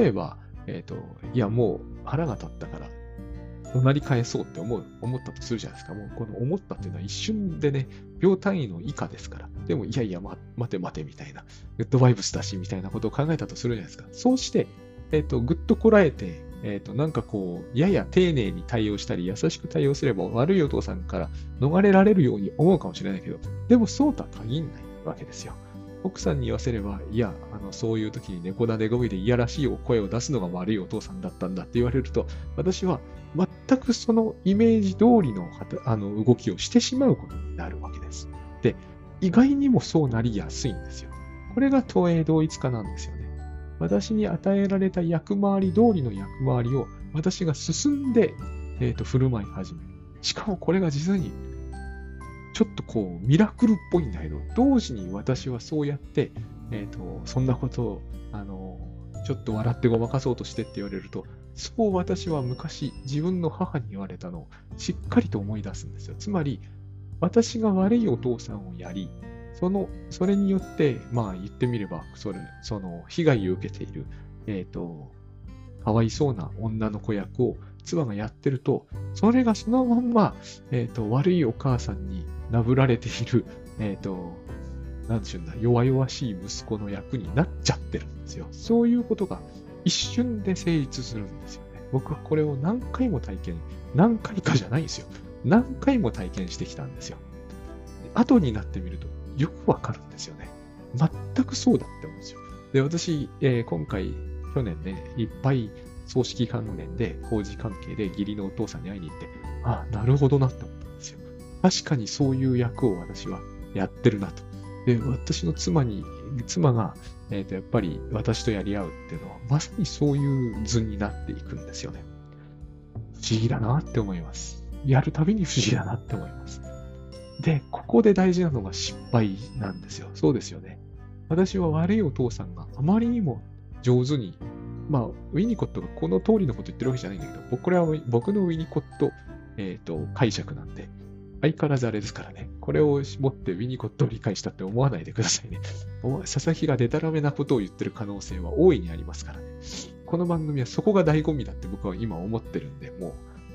例えば、えっと、いや、もう腹が立ったから、怒鳴り返そうって思う、思ったとするじゃないですか。もう、この思ったっていうのは一瞬でね、秒単位の以下ですから。でも、いやいや、ま、待て待てみたいな、グッドバイブスだし、みたいなことを考えたとするじゃないですか。そうして、えっと、ぐっとこらえて、えっと、なんかこう、やや丁寧に対応したり、優しく対応すれば、悪いお父さんから逃れられるように思うかもしれないけど、でも、そうとは限らないわけですよ。奥さんに言わせれば、いや、あの、そういう時に猫なで声でいやらしい声を出すのが悪いお父さんだったんだって言われると、私は全くそのイメージ通りの、あの動きをしてしまうことになるわけです。で、意外にもそうなりやすいんですよ。これが投影同一化なんですよね。私に与えられた役回り通りの役回りを私が進んで、えーと、振る舞い始める。しかもこれが実に、ちょっとこうミラクルっぽいんだけど、同時に私はそうやって、えーと、そんなことをあのちょっと笑ってごまかそうとしてって言われると、そう私は昔自分の母に言われたのをしっかりと思い出すんですよ。つまり私が悪いお父さんをやり、そのそれによってまあ言ってみればそれその被害を受けている、えーと、かわいそうな女の子役を妻がやってると、それがそのまんま、えーと、悪いお母さんになぶられている、えーと、なんていうんだ、弱々しい息子の役になっちゃってるんですよ。そういうことが一瞬で成立するんですよね。僕はこれを何回も体験、何回かじゃないんですよ。何回も体験してきたんですよ。後になってみるとよくわかるんですよね。全くそうだって思うんですよ。で、私、えー、今回、去年ね、いっぱい、葬式関連で、工事関係で義理のお父さんに会いに行って、ああ、なるほどなって思ったんですよ。確かにそういう役を私はやってるなと。で、私の妻に、妻が、えーと、やっぱり私とやり合うっていうのは、まさにそういう図になっていくんですよね。不思議だなって思います。やるたびに不思議だなって思います。で、ここで大事なのが失敗なんですよ。そうですよね。私は悪いお父さんがあまりにも上手に、まあ、ウィニコットがこの通りのこと言ってるわけじゃないんだけど、僕これは僕のウィニコット、えー、と解釈なんで、相変わらずあれですからね、これを持ってウィニコットを理解したって思わないでくださいね。佐々木がデタラメなことを言ってる可能性は大いにありますからね。この番組はそこが醍醐味だって僕は今思ってるんで、もう、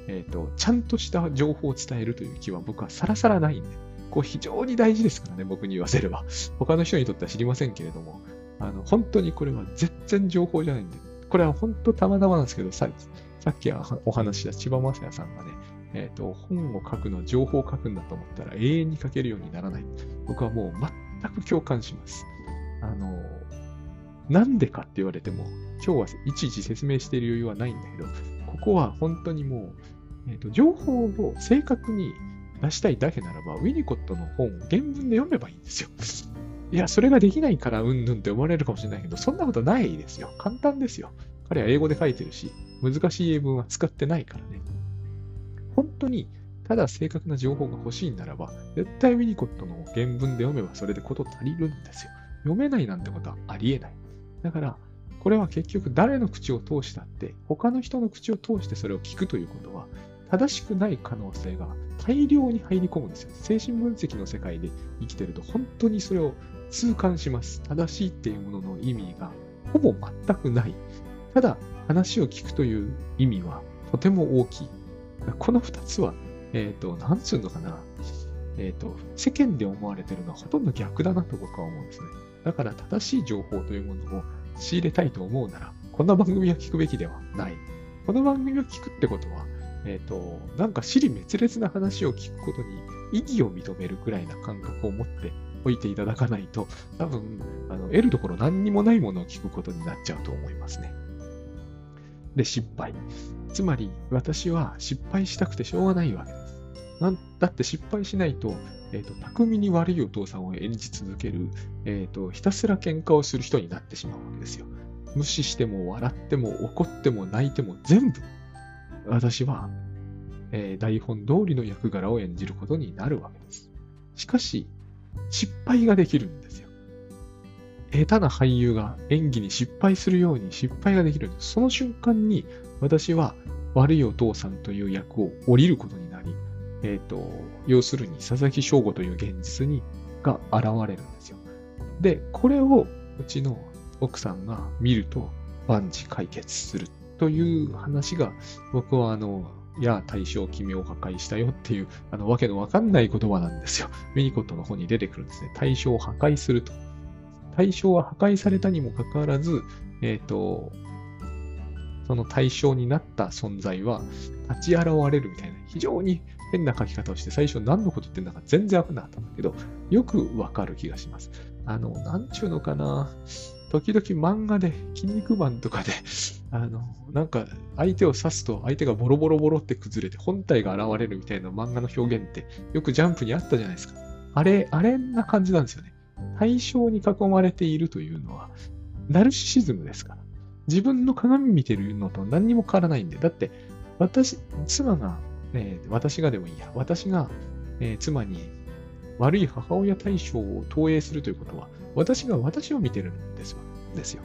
えー、とちゃんとした情報を伝えるという気は僕はさらさらないんで、こう非常に大事ですからね、僕に言わせれば。他の人にとっては知りませんけれども、あの本当にこれは全然情報じゃないんで、これは本当たまたまなんですけど、さ, さっきお話した千葉雅也さんがね、えーと、本を書くの、情報を書くんだと思ったら永遠に書けるようにならない。僕はもう全く共感します。あの、なんでかって言われても、今日はいちいち説明している余裕はないんだけど、ここは本当にもう、えーと、情報を正確に出したいだけならば、ウィニコットの本を原文で読めばいいんですよ。いや、それができないからうんぬんって思われるかもしれないけど、そんなことないですよ。簡単ですよ。彼は英語で書いてるし、難しい英文は使ってないからね。本当に、ただ正確な情報が欲しいならば、絶対ウィニコットの原文で読めばそれでこと足りるんですよ。読めないなんてことはありえない。だから、これは結局誰の口を通したって、他の人の口を通してそれを聞くということは、正しくない可能性が大量に入り込むんですよ。精神分析の世界で生きてると本当にそれを痛感します。正しいっていうものの意味がほぼ全くない。ただ話を聞くという意味はとても大きい。このふたつは、えっと、なんつうのかな。えっと、世間で思われてるのはほとんど逆だなと僕は思うんですね。だから正しい情報というものを仕入れたいと思うなら、こんな番組は聞くべきではない。この番組を聞くってことは、えーと、なんか支離滅裂な話を聞くことに意義を認めるくらいな感覚を持っておいていただかないと、多分あの得るところ何にもないものを聞くことになっちゃうと思いますね。で、失敗。つまり私は失敗したくてしょうがないわけです。なんだって失敗しないと、えーと、巧みに悪いお父さんを演じ続ける、えーと、ひたすら喧嘩をする人になってしまうわけですよ。無視しても笑っても怒っても泣いても全部私は、えー、台本通りの役柄を演じることになるわけです。しかし失敗ができるんですよ。下手な俳優が演技に失敗するように失敗ができるんです。その瞬間に私は悪いお父さんという役を降りることになり、えーと、要するに佐々木翔吾という現実にが現れるんですよ。で、これをうちの奥さんが見ると万事解決するという話が、僕はあのいや大将君を破壊したよっていうあのわけのわかんない言葉なんですよ。ミニコットの方に出てくるんですね。大将を破壊すると。大将は破壊されたにもかかわらず、えっと、その対象になった存在は立ち現れるみたいな、非常に変な書き方をして、最初何のこと言ってんだか全然わかんなかったんだけど、よくわかる気がします。あのなんちゅうのかな、時々漫画で筋肉マンとかであのなんか相手を刺すと相手がボロボロボロって崩れて本体が現れるみたいな漫画の表現ってよくジャンプにあったじゃないですか。あれあれな感じなんですよね。対象に囲まれているというのはナルシシズムですから、自分の鏡見てるのと何にも変わらないんで。だって私妻が、えー、私がでもいいや私が、えー、妻に悪い母親対象を投影するということは、私が私を見てるんですよ。ですよ。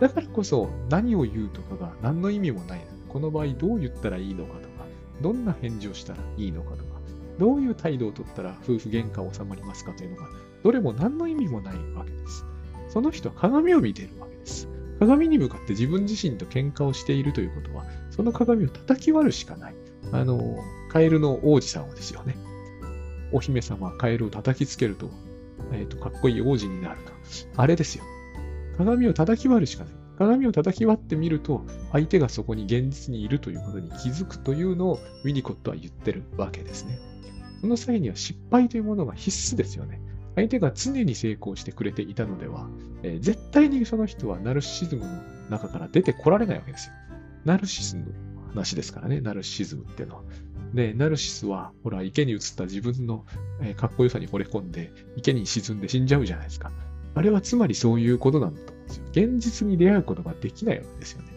だからこそ何を言うとかが何の意味もない。この場合どう言ったらいいのかとか、どんな返事をしたらいいのかとか、どういう態度をとったら夫婦喧嘩を収まりますかというのが、どれも何の意味もないわけです。その人は鏡を見ているわけです。鏡に向かって自分自身と喧嘩をしているということは、その鏡を叩き割るしかない。あの、カエルの王子さんをですよね。お姫様、カエルを叩きつけると、えっと、かっこいい王子になるか。あれですよ。鏡を叩き割るしかない。鏡を叩き割ってみると、相手がそこに現実にいるということに気づくというのを、ウィニコットは言ってるわけですね。その際には失敗というものが必須ですよね。相手が常に成功してくれていたのでは、えー、絶対にその人はナルシシズムの中から出てこられないわけですよ。ナルシスの話ですからね、ナルシシズムっていうのは。で、ナルシスは、ほら、池に映った自分の、えー、かっこよさに惚れ込んで、池に沈んで死んじゃうじゃないですか。あれはつまりそういうことなんだと思うんですよ。現実に出会うことができないわけですよね。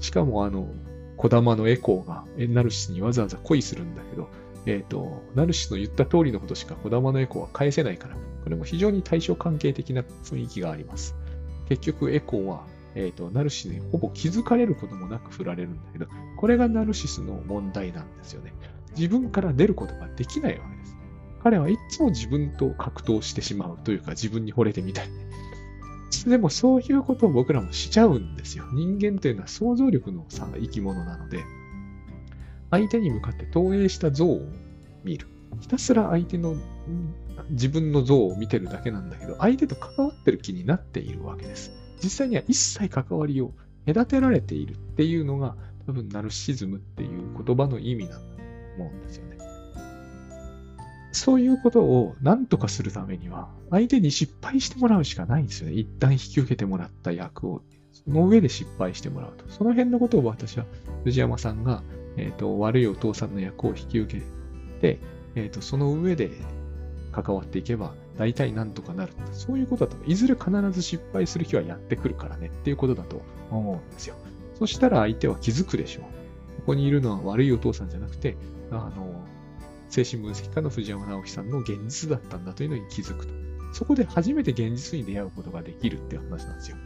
しかも、あの、小玉のエコーが、ナルシスにわざわざ恋するんだけど、えっと、ナルシスの言った通りのことしか小玉のエコーは返せないから、これも非常に対象関係的な雰囲気があります。結局、エコーは、えっと、ナルシスにほぼ気づかれることもなく振られるんだけど、これがナルシスの問題なんですよね。自分から出ることができないわけです。彼はいつも自分と格闘してしまうというか、自分に惚れてみたい。でもそういうことを僕らもしちゃうんですよ。人間というのは想像力のさ生き物なので、相手に向かって投影した像を見る。ひたすら相手の自分の像を見てるだけなんだけど、相手と関わってる気になっているわけです。実際には一切関わりを隔てられているっていうのが、多分ナルシズムっていう言葉の意味なんだ思うんですよね。そういうことを何とかするためには、相手に失敗してもらうしかないんですよね。一旦引き受けてもらった役を、その上で失敗してもらうと。その辺のことを私は、藤山さんが、えーと、悪いお父さんの役を引き受けて、えーと、その上で関わっていけば、大体何とかなる。そういうことだと、いずれ必ず失敗する日はやってくるからねっていうことだと思うんですよ。そしたら相手は気づくでしょう。ここにいるのは悪いお父さんじゃなくて、あの精神分析科の藤山直樹さんの現実だったんだというのに気づくと。そこで初めて現実に出会うことができるっていう話なんですよ。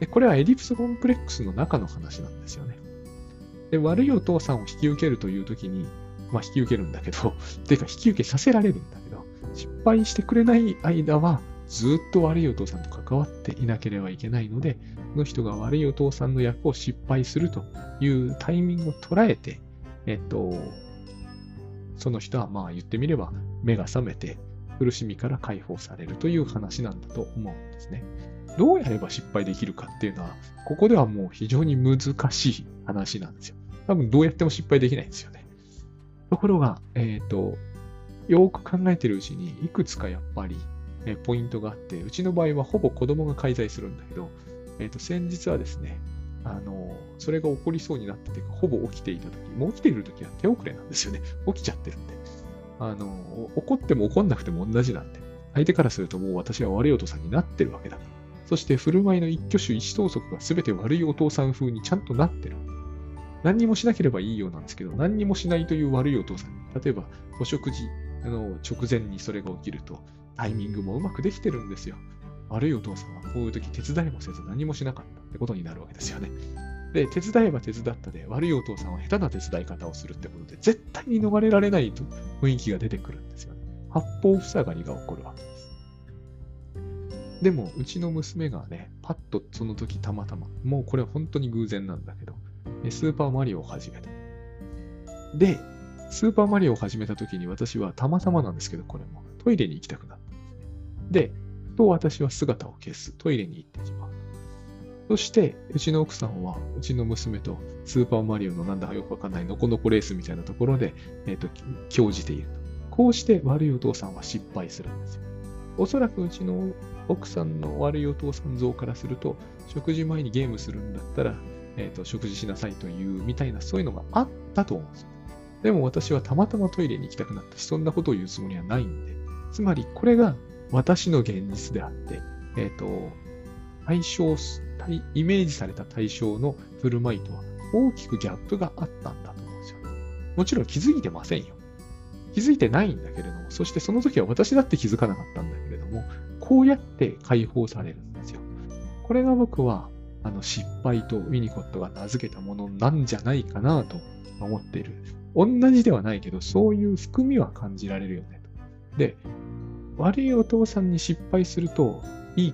で、これはエディプスコンプレックスの中の話なんですよね。で、悪いお父さんを引き受けるというときに、まあ引き受けるんだけど、っていうか引き受けさせられるんだけど、失敗してくれない間はずっと悪いお父さんと関わっていなければいけないので、その人が悪いお父さんの役を失敗するというタイミングを捉えて、えっと、その人はまあ言ってみれば目が覚めて苦しみから解放されるという話なんだと思うんですね。どうやれば失敗できるかっていうのは、ここではもう非常に難しい話なんですよ。多分どうやっても失敗できないんですよね。ところが、えっと、よーく考えてるうちに、いくつかやっぱり、えポイントがあって、うちの場合はほぼ子供が介在するんだけど、えっと、先日はですね、あの、それが起こりそうになってて、ほぼ起きていたとき、もう起きているときは手遅れなんですよね。起きちゃってるんで。あの、怒っても怒んなくても同じなんで、相手からするともう私は悪いお父さんになってるわけだから。そして振る舞いの一挙手一投足が全て悪いお父さん風にちゃんとなってる。何にもしなければいいようなんですけど、何にもしないという悪いお父さんに、例えばお食事あの直前にそれが起きると、タイミングもうまくできてるんですよ。悪いお父さんはこういう時手伝いもせず何もしなかったってことになるわけですよね。で、手伝えば手伝ったで、悪いお父さんは下手な手伝い方をするってことで、絶対に逃れられないと雰囲気が出てくるんですよね。八方塞がりが起こるわけです。でも、うちの娘がね、パッとその時たまたま、もうこれは本当に偶然なんだけど、スーパーマリオを始めた。で、スーパーマリオを始めた時に私はたまたまなんですけど、これもトイレに行きたくなったんですね。で、ふと私は姿を消す。トイレに行ってしまう。そして、うちの奥さんは、うちの娘とスーパーマリオのなんだかよくわかんないノコノコレースみたいなところで、えっと、興じていると。こうして悪いお父さんは失敗するんですよ。おそらくうちの奥さんの悪いお父さん像からすると、食事前にゲームするんだったら、えっと、食事しなさいというみたいな、そういうのがあったと思うんですよ。でも私はたまたまトイレに行きたくなったし、そんなことを言うつもりはないんで。つまり、これが私の現実であって、えっと、対象、イメージされた対象の振る舞いとは大きくギャップがあったんだと思うんですよね。もちろん気づいてませんよ。気づいてないんだけれども、そしてその時は私だって気づかなかったんだけれども、こうやって解放されるんですよ。これが僕はあの失敗とウィニコットが名付けたものなんじゃないかなと思っている。同じではないけど、そういう含みは感じられるよねと。で、悪いお父さんに失敗すると、いい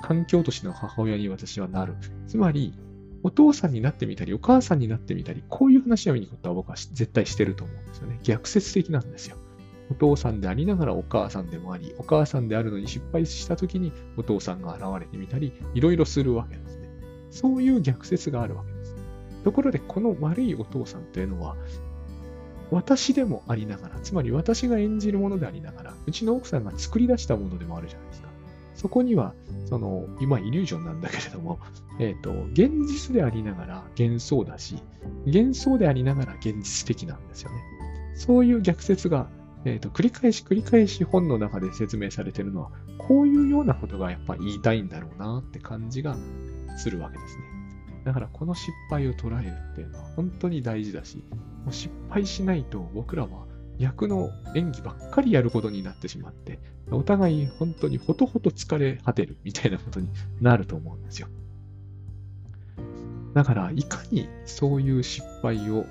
環境としての母親に私はなる。つまり、お父さんになってみたり、お母さんになってみたり、こういう話を見に行くことは僕は絶対してると思うんですよね。逆説的なんですよ。お父さんでありながらお母さんでもあり、お母さんであるのに失敗したときにお父さんが現れてみたり、いろいろするわけですね。そういう逆説があるわけです。ところで、この悪いお父さんというのは、私でもありながら、つまり私が演じるものでありながら、うちの奥さんが作り出したものでもあるじゃないですか。そこには、その、今イリュージョンなんだけれども、えっと、現実でありながら幻想だし、幻想でありながら現実的なんですよね。そういう逆説が、えっと、繰り返し繰り返し本の中で説明されているのは、こういうようなことがやっぱり言いたいんだろうなって感じがするわけですね。だからこの失敗を捉えるっていうのは本当に大事だし、もう失敗しないと僕らは、役の演技ばっかりやることになってしまって、お互い本当にほとほと疲れ果てるみたいなことになると思うんですよ。だから、いかにそういう失敗を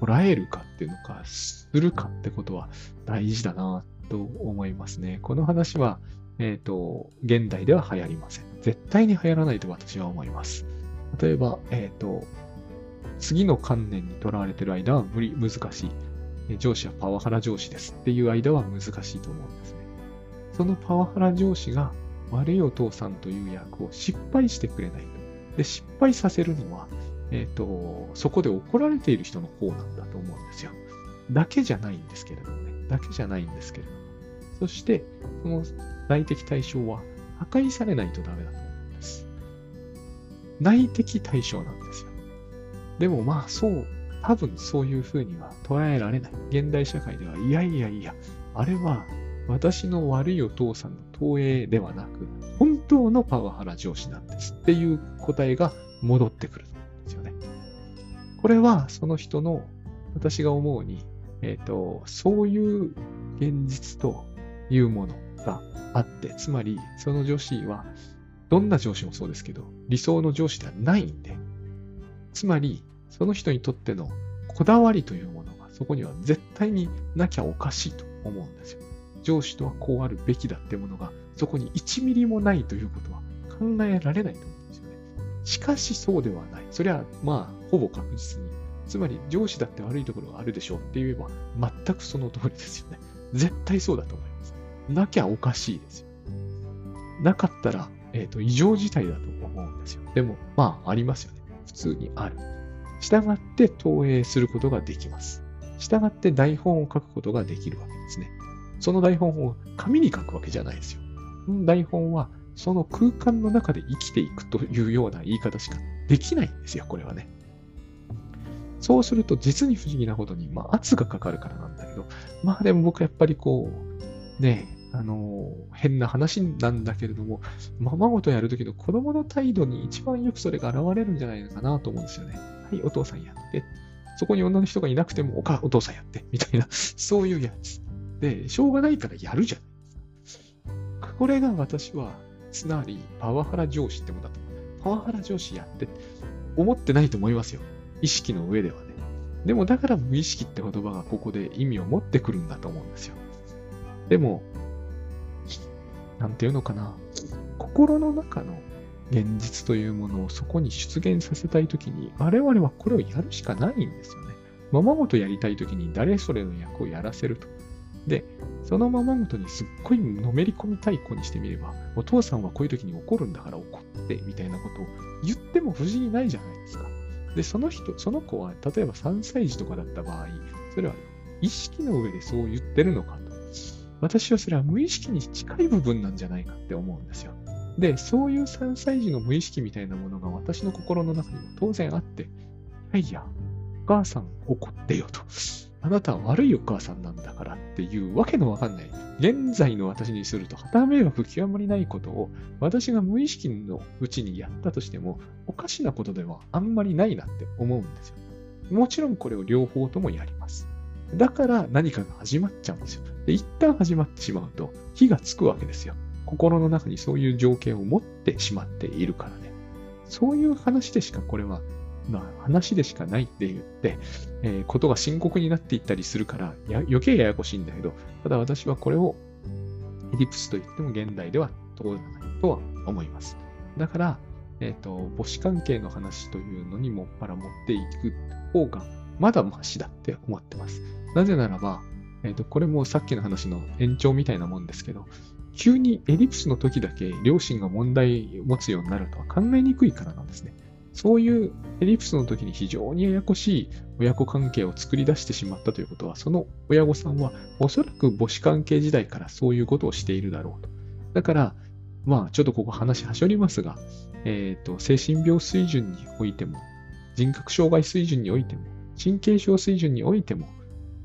捉えるかっていうのか、するかってことは大事だなと思いますね。この話は、えっと、現代では流行りません。絶対に流行らないと私は思います。例えば、えっと、次の観念にとらわれてる間は無理、難しい。上司はパワハラ上司ですっていう間は難しいと思うんですね。そのパワハラ上司が悪いお父さんという役を失敗してくれないと。で、失敗させるのは、えっと、そこで怒られている人の方なんだと思うんですよ。だけじゃないんですけれどもね。だけじゃないんですけれども。そして、その内的対象は破壊されないとダメだと思うんです。内的対象なんですよ。でもまあ、そう。多分そういうふうには捉えられない。現代社会では、いやいやいや、あれは私の悪いお父さんの投影ではなく、本当のパワハラ上司なんですっていう答えが戻ってくるんですよね。これはその人の、私が思うに、えっと、そういう現実というものがあって、つまりその上司は、どんな上司もそうですけど、理想の上司ではないんで、つまり、その人にとってのこだわりというものがそこには絶対になきゃおかしいと思うんですよ。上司とはこうあるべきだってものがそこにいちミリもないということは考えられないと思うんですよね。しかしそうではない。それはまあほぼ確実に。つまり上司だって悪いところがあるでしょうって言えば全くその通りですよね。絶対そうだと思います。なきゃおかしいですよ。なかったら、えっと異常事態だと思うんですよ。でもまあありますよね。普通にある。従って投影することができます。従って台本を書くことができるわけですね。その台本を紙に書くわけじゃないですよ。その台本はその空間の中で生きていくというような言い方しかできないんですよ、これはね。そうすると実に不思議なことに、まあ、圧がかかるからなんだけど、まあでも僕やっぱりこう、ね、あの、変な話なんだけれども、ままごとやるときの子供の態度に一番よくそれが現れるんじゃないのかなと思うんですよね。はい、お父さんやって。そこに女の人がいなくても、お母、お父さんやって。みたいな、そういうやつ。で、しょうがないからやるじゃん。これが私は、つまり、パワハラ上司ってもんだと。パワハラ上司やって、思ってないと思いますよ。意識の上ではね。でも、だから無意識って言葉がここで意味を持ってくるんだと思うんですよ。でも、なんていうのかな。心の中の現実というものをそこに出現させたいときに、我々はこれをやるしかないんですよね。ままごとやりたいときに誰それの役をやらせると。で、そのままごとにすっごいのめり込みたい子にしてみれば、お父さんはこういうときに怒るんだから怒ってみたいなことを言っても不思議ないじゃないですか。で、その人、その子は例えばさんさいじとかだった場合、それは意識の上でそう言ってるのかと。私はそれは無意識に近い部分なんじゃないかって思うんですよ。で、そういうさんさいじの無意識みたいなものが私の心の中にも当然あって、いやいや、お母さん怒ってよと。あなたは悪いお母さんなんだからっていうわけのわかんない。現在の私にすると、はた迷惑極まりないことを私が無意識のうちにやったとしても、おかしなことではあんまりないなって思うんですよ。もちろんこれを両方ともやります。だから何かが始まっちゃうんですよ。で、一旦始まってしまうと、火がつくわけですよ。心の中にそういう条件を持ってしまっているからね。そういう話でしかこれは、まあ、話でしかないって言って、えー、ことが深刻になっていったりするからや余計ややこしいんだけど、ただ私はこれをエディプスと言っても現代ではどうだないとは思います。だから、えーと、母子関係の話というのにもっぱら持っていく方がまだマシだって思ってます。なぜならば、えーと、これもさっきの話の延長みたいなもんですけど、急にエディプスの時だけ両親が問題を持つようになるとは考えにくいからなんですね。そういうエディプスの時に非常にややこしい親子関係を作り出してしまったということは、その親御さんはおそらく母子関係時代からそういうことをしているだろうと。だから、まあちょっとここ話はしょりますが、えーと、精神病水準においても、人格障害水準においても、神経症水準においても、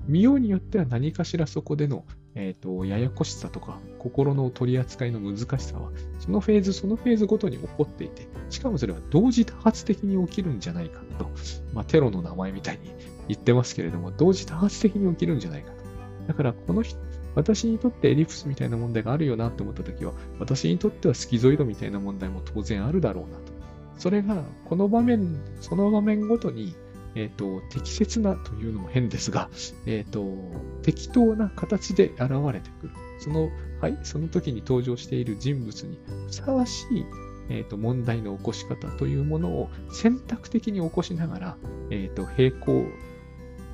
見ようによっては何かしらそこでのえーと、ややこしさとか心の取り扱いの難しさはそのフェーズそのフェーズごとに起こっていて、しかもそれは同時多発的に起きるんじゃないかと、まあ、テロの名前みたいに言ってますけれども、同時多発的に起きるんじゃないかと。だからこの人、私にとってエリプスみたいな問題があるよなと思ったときは、私にとってはスキゾイドみたいな問題も当然あるだろうなと。それがこの場面その場面ごとにえーと、適切なというのも変ですが、えーと、適当な形で現れてくる。その、はい、その時に登場している人物にふさわしい、えーと、問題の起こし方というものを選択的に起こしながら、えーと、並行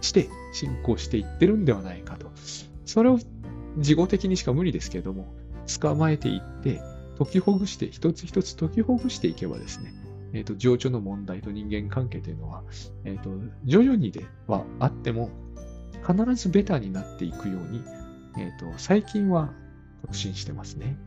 して進行していってるんではないかと。それを事後的にしか無理ですけれども、捕まえていって、解きほぐして、一つ一つ解きほぐしていけばですね、えーと、情緒の問題と人間関係というのは、えーと、徐々にではあっても、必ずベターになっていくように、えーと、最近は確信してますね。